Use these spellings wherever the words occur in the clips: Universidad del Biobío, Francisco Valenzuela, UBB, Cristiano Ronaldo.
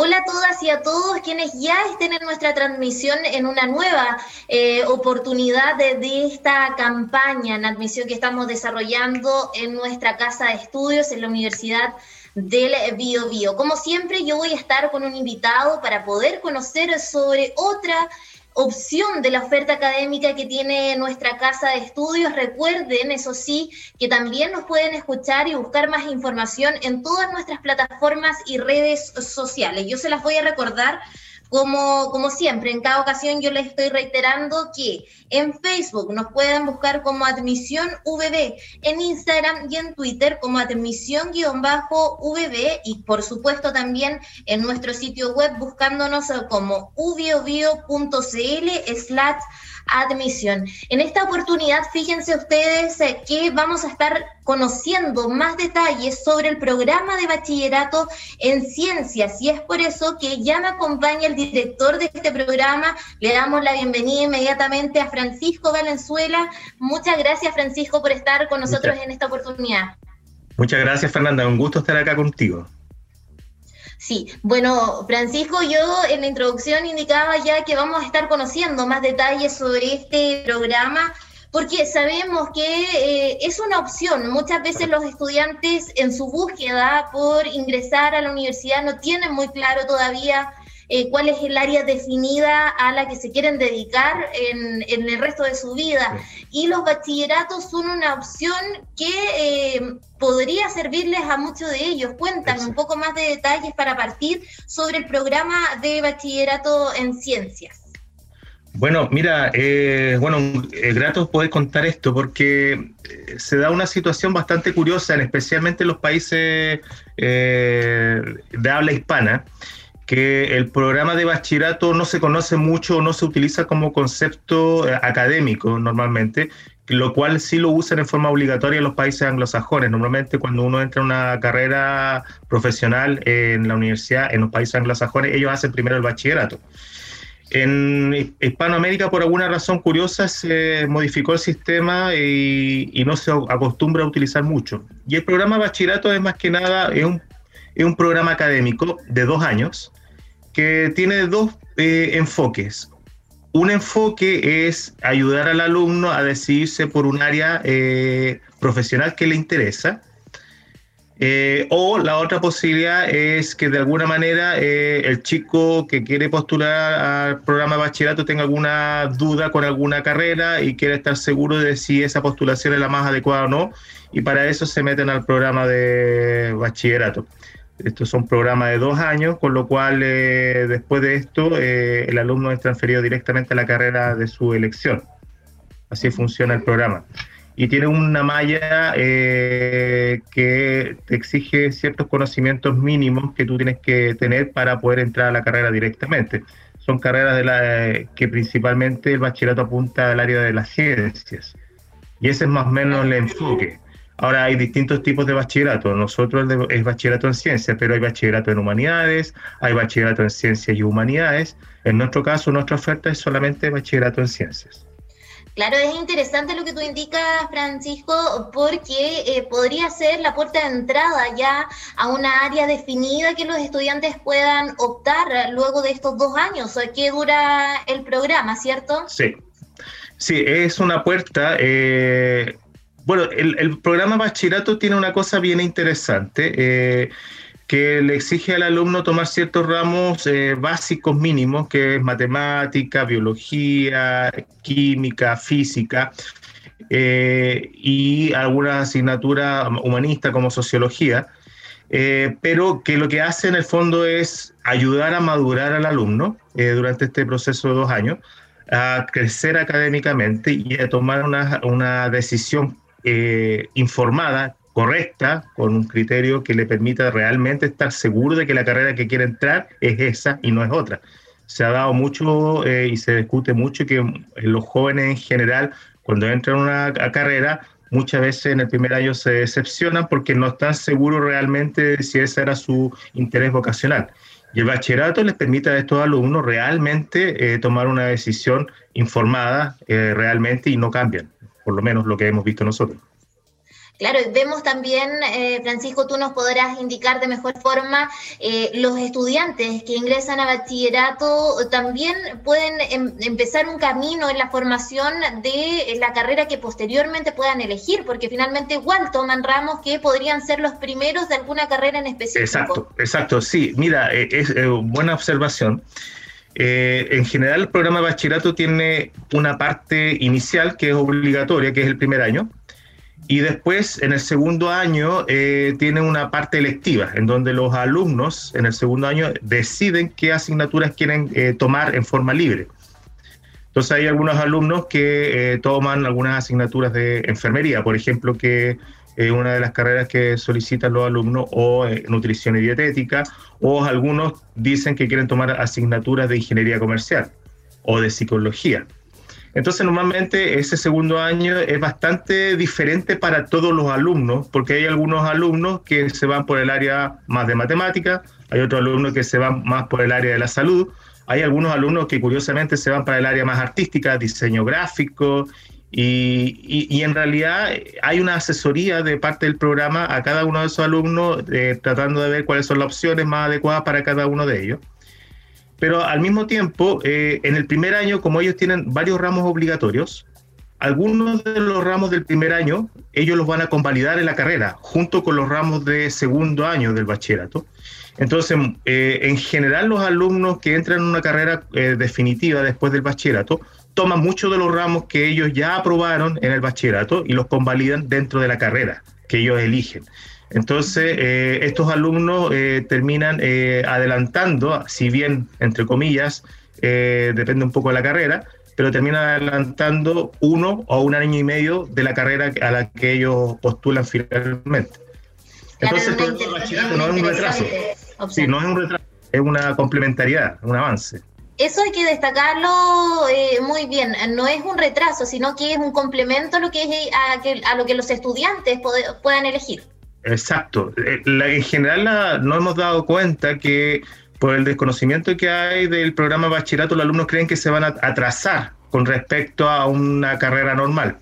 Hola a todas y a todos quienes ya estén en nuestra transmisión en una nueva oportunidad de esta campaña en admisión que estamos desarrollando en nuestra casa de estudios en la Universidad del Biobío. Como siempre, yo voy a estar con un invitado para poder conocer sobre otra opción de la oferta académica que tiene nuestra casa de estudios. Recuerden, eso sí, que también nos pueden escuchar y buscar más información en todas nuestras plataformas y redes sociales. Yo se las voy a recordar como siempre. En cada ocasión yo les estoy reiterando que en Facebook nos pueden buscar como Admisión UBB, en Instagram y en Twitter como Admisión-UBB y por supuesto también en nuestro sitio web buscándonos como ubiobio.cl/admisión. En esta oportunidad, fíjense ustedes que vamos a estar conociendo más detalles sobre el programa de bachillerato en ciencias, y es por eso que ya me acompaña el director de este programa. Le damos la bienvenida inmediatamente a Francisco Valenzuela. Muchas gracias, Francisco, por estar con nosotros en esta oportunidad. Muchas gracias, Fernanda, un gusto estar acá contigo. Sí, bueno, Francisco, yo en la introducción indicaba ya que vamos a estar conociendo más detalles sobre este programa, porque sabemos que es una opción. Muchas veces los estudiantes en su búsqueda por ingresar a la universidad no tienen muy claro todavía cuál es el área definida a la que se quieren dedicar en el resto de su vida. Y los bachilleratos son una opción que podría servirles a muchos de ellos. Cuéntame un poco más de detalles para partir sobre el programa de bachillerato en ciencias. Bueno, mira, grato poder contar esto porque se da una situación bastante curiosa, especialmente en los países de habla hispana, que el programa de bachillerato no se conoce mucho, no se utiliza como concepto académico normalmente, lo cual sí lo usan en forma obligatoria en los países anglosajones. Normalmente cuando uno entra a una carrera profesional en la universidad, en los países anglosajones, ellos hacen primero el bachillerato. En Hispanoamérica, por alguna razón curiosa, se modificó el sistema y no se acostumbra a utilizar mucho. Y el programa de bachillerato es más que nada es un programa académico de 2 años que tiene 2 enfoques. Un enfoque es ayudar al alumno a decidirse por un área profesional que le interesa. O la otra posibilidad es que de alguna manera el chico que quiere postular al programa de bachillerato tenga alguna duda con alguna carrera y quiera estar seguro de si esa postulación es la más adecuada o no, y para eso se meten al programa de bachillerato. Estos son programas de 2 años, con lo cual después de esto el alumno es transferido directamente a la carrera de su elección. Así funciona el programa. Y tiene una malla que te exige ciertos conocimientos mínimos que tú tienes que tener para poder entrar a la carrera directamente. Son carreras que principalmente el bachillerato apunta al área de las ciencias. Y ese es más o menos el enfoque. Ahora, hay distintos tipos de bachillerato. Nosotros es bachillerato en ciencias, pero hay bachillerato en humanidades, hay bachillerato en ciencias y humanidades. En nuestro caso, nuestra oferta es solamente bachillerato en ciencias. Claro, es interesante lo que tú indicas, Francisco, porque podría ser la puerta de entrada ya a una área definida que los estudiantes puedan optar luego de estos 2 años, que dura el programa, ¿cierto? Sí, es una puerta. Bueno, el programa bachillerato tiene una cosa bien interesante, que le exige al alumno tomar ciertos ramos básicos mínimos, que es matemática, biología, química, física, y alguna asignatura humanista como sociología, pero que lo que hace en el fondo es ayudar a madurar al alumno durante este proceso de 2 años, a crecer académicamente y a tomar una decisión informada, correcta, con un criterio que le permita realmente estar seguro de que la carrera que quiere entrar es esa y no es otra. Se ha dado mucho y se discute mucho que los jóvenes en general, cuando entran a una carrera, muchas veces en el primer año se decepcionan porque no están seguros realmente de si ese era su interés vocacional. Y el bachillerato les permite a estos alumnos realmente tomar una decisión informada realmente y no cambian, por lo menos lo que hemos visto nosotros. Claro, vemos también, Francisco, tú nos podrás indicar de mejor forma, los estudiantes que ingresan a bachillerato también pueden empezar un camino en la formación de la carrera que posteriormente puedan elegir, porque finalmente igual toman ramos que podrían ser los primeros de alguna carrera en específico. Exacto, exacto, sí. Mira, es buena observación. En general el programa de bachillerato tiene una parte inicial que es obligatoria, que es el primer año, y después, en el segundo año, tiene una parte electiva, en donde los alumnos, en el segundo año, deciden qué asignaturas quieren tomar en forma libre. Entonces, hay algunos alumnos que toman algunas asignaturas de enfermería, por ejemplo, que es una de las carreras que solicitan los alumnos, o nutrición y dietética, o algunos dicen que quieren tomar asignaturas de ingeniería comercial o de psicología. Entonces, normalmente ese segundo año es bastante diferente para todos los alumnos, porque hay algunos alumnos que se van por el área más de matemáticas, hay otros alumnos que se van más por el área de la salud, hay algunos alumnos que curiosamente se van para el área más artística, diseño gráfico, y en realidad hay una asesoría de parte del programa a cada uno de esos alumnos, tratando de ver cuáles son las opciones más adecuadas para cada uno de ellos. Pero al mismo tiempo, en el primer año, como ellos tienen varios ramos obligatorios, algunos de los ramos del primer año, ellos los van a convalidar en la carrera, junto con los ramos de segundo año del bachillerato. Entonces, en general, los alumnos que entran en una carrera definitiva después del bachillerato, toman muchos de los ramos que ellos ya aprobaron en el bachillerato y los convalidan dentro de la carrera que ellos eligen. Entonces, estos alumnos terminan adelantando, si bien, entre comillas, depende un poco de la carrera, pero terminan adelantando uno o un año y medio de la carrera a la que ellos postulan finalmente. Entonces, claro, todo el bachillerato no es un retraso. Sí, no es un retraso, es una complementariedad, un avance. Eso hay que destacarlo muy bien, no es un retraso, sino que es un complemento a lo que, lo que los estudiantes puedan elegir. Exacto. En general no hemos dado cuenta que por el desconocimiento que hay del programa de bachillerato, los alumnos creen que se van a atrasar con respecto a una carrera normal.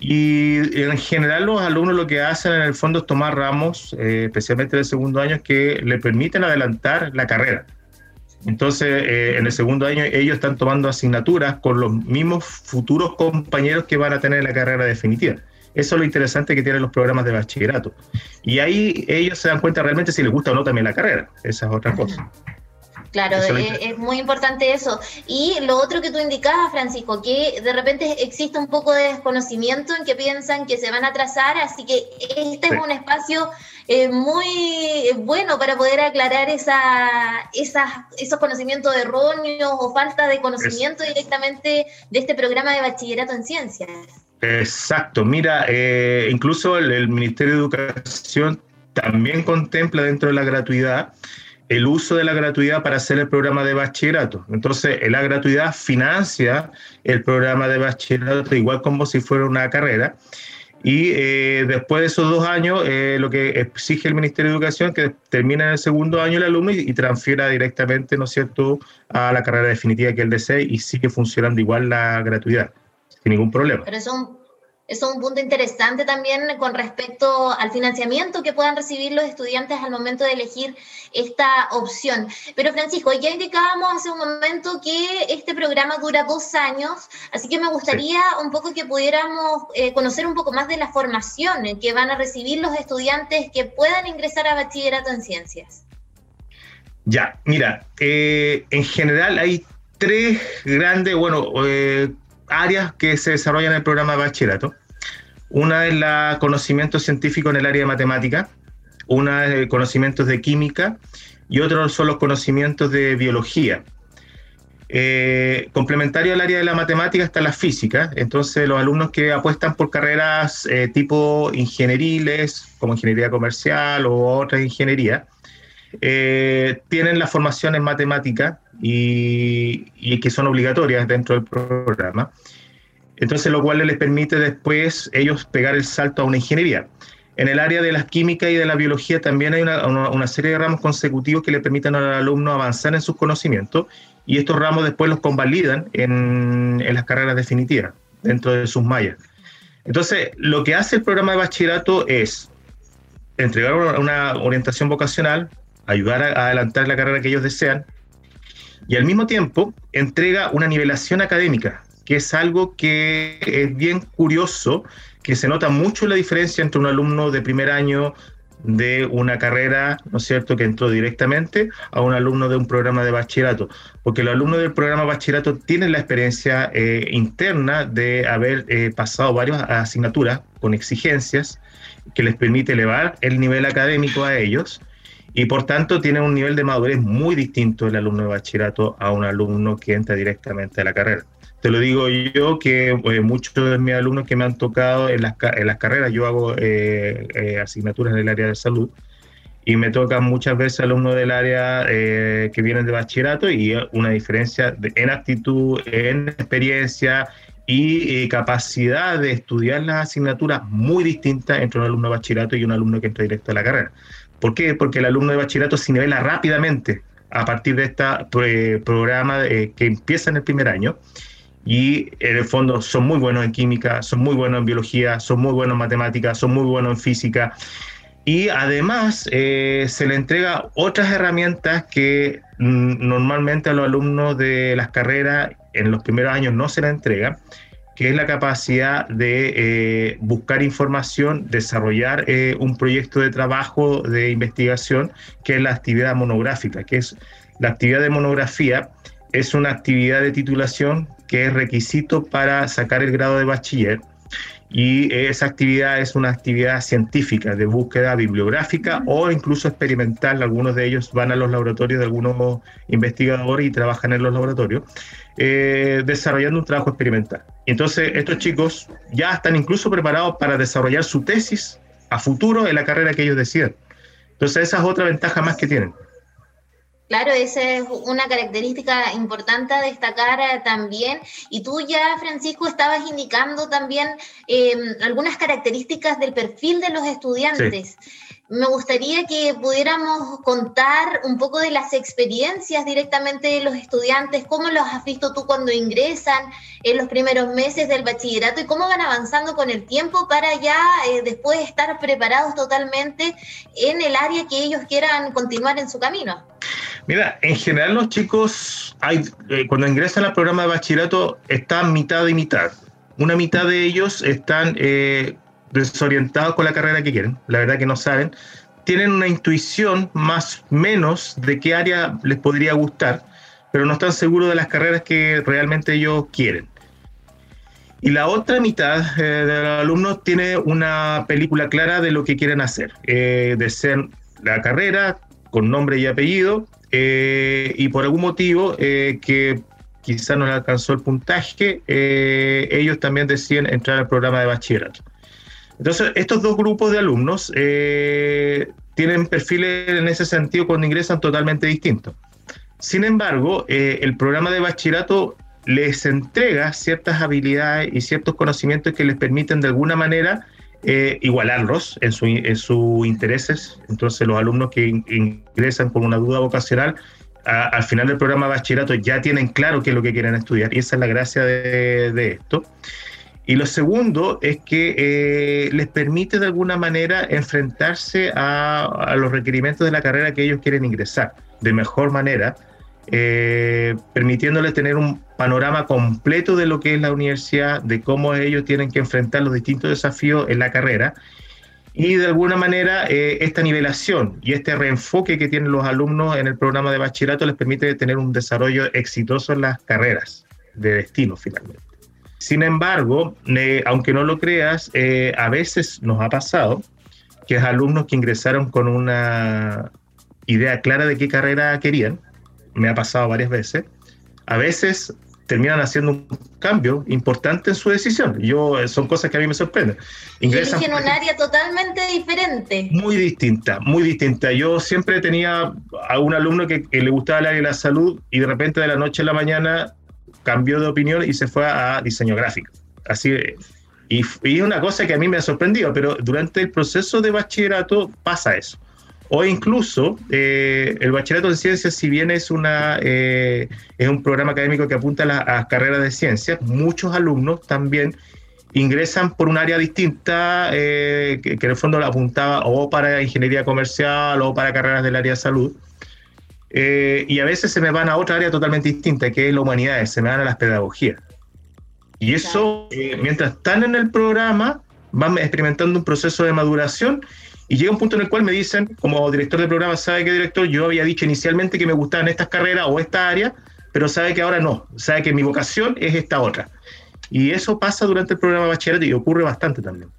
Y en general los alumnos lo que hacen en el fondo es tomar ramos, especialmente del segundo año, que le permiten adelantar la carrera. Entonces, en el segundo año ellos están tomando asignaturas con los mismos futuros compañeros que van a tener la carrera definitiva. Eso es lo interesante que tienen los programas de bachillerato. Y ahí ellos se dan cuenta realmente si les gusta o no también la carrera. Esa es otra cosa. Claro, es muy importante eso. Y lo otro que tú indicabas, Francisco, que de repente existe un poco de desconocimiento en que piensan que se van a atrasar, así que este es un espacio muy bueno para poder aclarar esos conocimientos erróneos o falta de conocimiento directamente de este programa de bachillerato en ciencias. Exacto, mira, incluso el Ministerio de Educación también contempla dentro de la gratuidad el uso de la gratuidad para hacer el programa de bachillerato. Entonces, la gratuidad financia el programa de bachillerato igual como si fuera una carrera, y después de esos 2 años, lo que exige el Ministerio de Educación es que termine en el segundo año el alumno y transfiera directamente, ¿no es cierto?, a la carrera definitiva que él desee, y sigue funcionando igual la gratuidad. Ningún problema. Pero es un punto interesante también con respecto al financiamiento que puedan recibir los estudiantes al momento de elegir esta opción. Pero Francisco, ya indicábamos hace un momento que este programa dura 2 años, así que me gustaría un poco que pudiéramos conocer un poco más de la formación que van a recibir los estudiantes que puedan ingresar a bachillerato en ciencias. Ya, mira, en general hay 3 grandes, áreas que se desarrollan en el programa de bachillerato. Una es el conocimiento científico en el área de matemática, una es conocimientos de química y otros son los conocimientos de biología. Complementario al área de la matemática está la física, entonces los alumnos que apuestan por carreras tipo ingenieriles, como ingeniería comercial o otras ingenierías, tienen la formación en matemática y que son obligatorias dentro del programa, entonces lo cual les permite después ellos pegar el salto a una ingeniería. En el área de las químicas y de la biología también hay una serie de ramos consecutivos que le permiten al alumno avanzar en sus conocimientos, y estos ramos después los convalidan en las carreras definitivas dentro de sus mallas. Entonces, lo que hace el programa de bachillerato es entregar una orientación vocacional, ayudar a adelantar la carrera que ellos desean, y al mismo tiempo entrega una nivelación académica, que es algo que es bien curioso, que se nota mucho la diferencia entre un alumno de primer año de una carrera, ¿no es cierto?, que entró directamente a un alumno de un programa de bachillerato, porque los alumnos del programa de bachillerato tienen la experiencia interna de haber pasado varias asignaturas con exigencias que les permite elevar el nivel académico a ellos, y por tanto tienen un nivel de madurez muy distinto el alumno de bachillerato a un alumno que entra directamente a la carrera. Te lo digo yo, que muchos de mis alumnos que me han tocado en las carreras, yo hago asignaturas en el área de salud, y me tocan muchas veces alumnos del área que vienen de bachillerato, y una diferencia en actitud, en experiencia y capacidad de estudiar las asignaturas muy distintas entre un alumno de bachillerato y un alumno que entra directo a la carrera. ¿Por qué? Porque el alumno de bachillerato se nivela rápidamente a partir de este programa que empieza en el primer año, y en el fondo son muy buenos en química, son muy buenos en biología, son muy buenos en matemáticas, son muy buenos en física, y además se le entrega otras herramientas que normalmente a los alumnos de las carreras en los primeros años no se les entrega, que es la capacidad de buscar información, desarrollar un proyecto de trabajo de investigación, que es la actividad monográfica, que es la actividad de monografía. Es una actividad de titulación que es requisito para sacar el grado de bachiller, y esa actividad es una actividad científica de búsqueda bibliográfica o incluso experimental. Algunos de ellos van a los laboratorios de algunos investigadores y trabajan en los laboratorios desarrollando un trabajo experimental. Entonces estos chicos ya están incluso preparados para desarrollar su tesis a futuro en la carrera que ellos decidan. Entonces esa es otra ventaja más que tienen. Claro, esa es una característica importante a destacar también. Y tú ya, Francisco, estabas indicando también algunas características del perfil de los estudiantes. Sí. Me gustaría que pudiéramos contar un poco de las experiencias directamente de los estudiantes, cómo los has visto tú cuando ingresan en los primeros meses del bachillerato y cómo van avanzando con el tiempo para ya después estar preparados totalmente en el área que ellos quieran continuar en su camino. Mira, en general los chicos, cuando ingresan al programa de bachillerato, están mitad y mitad. Una mitad de ellos están desorientados con la carrera que quieren, la verdad que no saben. Tienen una intuición más o menos de qué área les podría gustar, pero no están seguros de las carreras que realmente ellos quieren. Y la otra mitad de los alumnos tiene una película clara de lo que quieren hacer. Desean la carrera con nombre y apellido, y por algún motivo que quizás no le alcanzó el puntaje, ellos también deciden entrar al programa de bachillerato. Entonces, estos dos grupos de alumnos tienen perfiles en ese sentido cuando ingresan totalmente distintos. Sin embargo, el programa de bachillerato les entrega ciertas habilidades y ciertos conocimientos que les permiten de alguna manera igualarlos en sus intereses. Entonces los alumnos que ingresan con una duda vocacional al final del programa de bachillerato ya tienen claro qué es lo que quieren estudiar, y esa es la gracia de esto. Y lo segundo es que les permite de alguna manera enfrentarse a los requerimientos de la carrera que ellos quieren ingresar de mejor manera, permitiéndoles tener un panorama completo de lo que es la universidad, de cómo ellos tienen que enfrentar los distintos desafíos en la carrera, y de alguna manera esta nivelación y este reenfoque que tienen los alumnos en el programa de bachillerato les permite tener un desarrollo exitoso en las carreras de destino finalmente. Sin embargo, aunque no lo creas, a veces nos ha pasado que alumnos que ingresaron con una idea clara de qué carrera querían, me ha pasado varias veces, a veces terminan haciendo un cambio importante en su decisión. Son cosas que a mí me sorprenden. Ingresan en un área totalmente diferente. Muy distinta, muy distinta. Yo siempre tenía a un alumno que le gustaba el área de la salud, y de repente de la noche a la mañana cambió de opinión y se fue a diseño gráfico. Así, y es una cosa que a mí me ha sorprendido, pero durante el proceso de bachillerato pasa eso. O incluso el bachillerato en ciencias, si bien es un programa académico que apunta a las carreras de ciencias, muchos alumnos también ingresan por un área distinta, que en el fondo la apuntaba o para ingeniería comercial o para carreras del área de salud, y a veces se me van a otra área totalmente distinta, que es la humanidades, se me van a las pedagogías. Y eso, mientras están en el programa, van experimentando un proceso de maduración y llega un punto en el cual me dicen, como director del programa, sabe que director, yo había dicho inicialmente que me gustaban estas carreras o esta área, pero sabe que ahora no, sabe que mi vocación es esta otra. Y eso pasa durante el programa de bachillerato y ocurre bastante también.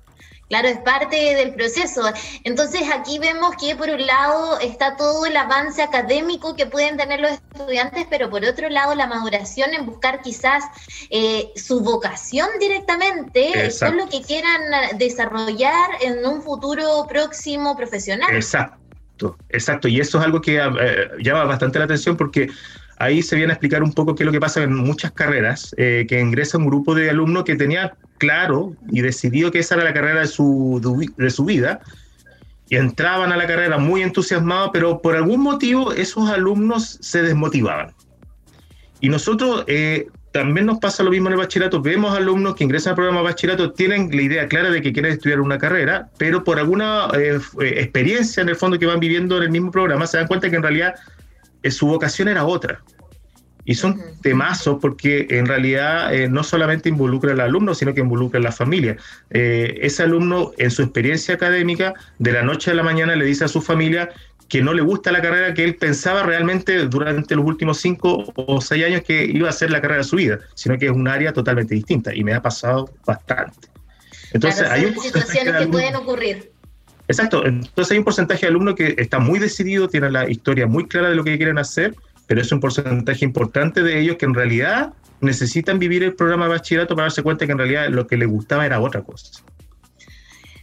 Claro, es parte del proceso. Entonces aquí vemos que por un lado está todo el avance académico que pueden tener los estudiantes, pero por otro lado la maduración en buscar quizás su vocación directamente. Exacto. Con lo que quieran desarrollar en un futuro próximo profesional. Exacto, exacto. Y eso es algo que llama bastante la atención porque ahí se viene a explicar un poco qué es lo que pasa en muchas carreras, que ingresa un grupo de alumnos que tenía claro y decidido que esa era la carrera de su vida, y entraban a la carrera muy entusiasmados, pero por algún motivo esos alumnos se desmotivaban. Y nosotros también nos pasa lo mismo en el bachillerato, vemos alumnos que ingresan al programa de bachillerato, tienen la idea clara de que quieren estudiar una carrera, pero por alguna experiencia en el fondo que van viviendo en el mismo programa, se dan cuenta que en realidad su vocación era otra. Y son temazos porque en realidad no solamente involucra al alumno, sino que involucra a la familia. Ese alumno, en su experiencia académica, de la noche a la mañana le dice a su familia que no le gusta la carrera que él pensaba realmente durante los últimos 5 o 6 años que iba a ser la carrera de su vida, sino que es un área totalmente distinta y me ha pasado bastante. Entonces, claro, hay situaciones que pueden ocurrir. Exacto, entonces hay un porcentaje de alumnos que está muy decidido, tienen la historia muy clara de lo que quieren hacer, pero es un porcentaje importante de ellos que en realidad necesitan vivir el programa de bachillerato para darse cuenta que en realidad lo que les gustaba era otra cosa.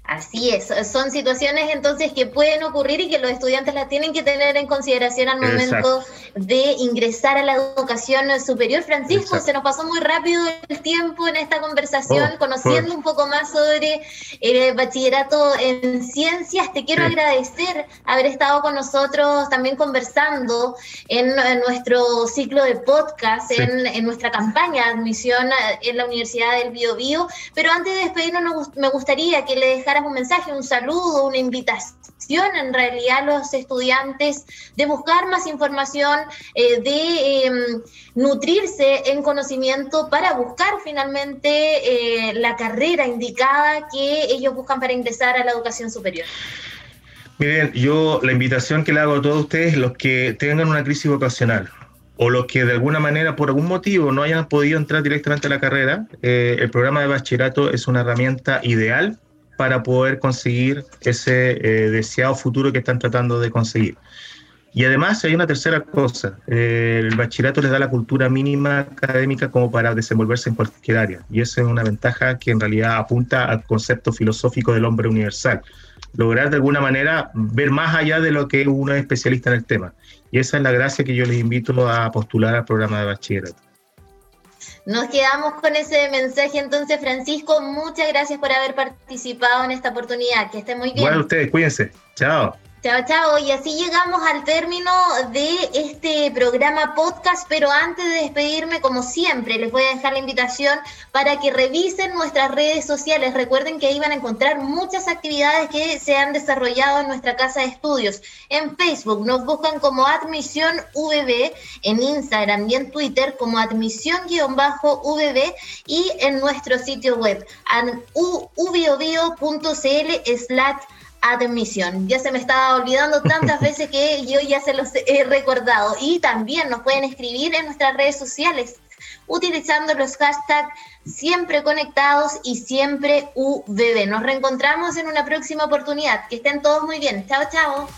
Así es, son situaciones entonces que pueden ocurrir y que los estudiantes las tienen que tener en consideración al momento de ingresar a la educación superior. Francisco, se nos pasó muy rápido el tiempo en esta conversación, conociendo un poco más sobre el bachillerato en ciencias. Te quiero agradecer haber estado con nosotros también conversando en nuestro ciclo de podcast, en nuestra campaña de admisión en la Universidad del Biobío. Pero antes de despedirnos, me gustaría que le dejara un mensaje, un saludo, una invitación en realidad a los estudiantes de buscar más información, de nutrirse en conocimiento para buscar finalmente la carrera indicada que ellos buscan para ingresar a la educación superior. Miren, yo la invitación que le hago a todos ustedes, los que tengan una crisis vocacional o los que de alguna manera, por algún motivo, no hayan podido entrar directamente a la carrera, el programa de bachillerato es una herramienta ideal para poder conseguir ese deseado futuro que están tratando de conseguir. Y además hay una tercera cosa, el bachillerato les da la cultura mínima académica como para desenvolverse en cualquier área, y esa es una ventaja que en realidad apunta al concepto filosófico del hombre universal, lograr de alguna manera ver más allá de lo que uno es especialista en el tema, y esa es la gracia que yo les invito a postular al programa de bachillerato. Nos quedamos con ese mensaje entonces, Francisco. Muchas gracias por haber participado en esta oportunidad. Que estén muy bien. Bueno, ustedes, cuídense. Chao. Chao, chao. Y así llegamos al término de este programa podcast, pero antes de despedirme, como siempre, les voy a dejar la invitación para que revisen nuestras redes sociales. Recuerden que ahí van a encontrar muchas actividades que se han desarrollado en nuestra casa de estudios. En Facebook nos buscan como Admisión UBB, en Instagram y en Twitter como admisión-UBB y en nuestro sitio web ubiobio.cl/admisión. Ya se me estaba olvidando tantas veces que yo ya se los he recordado. Y también nos pueden escribir en nuestras redes sociales utilizando los hashtags siempre conectados y siempre UBB. Nos reencontramos en una próxima oportunidad. Que estén todos muy bien. Chao, chao.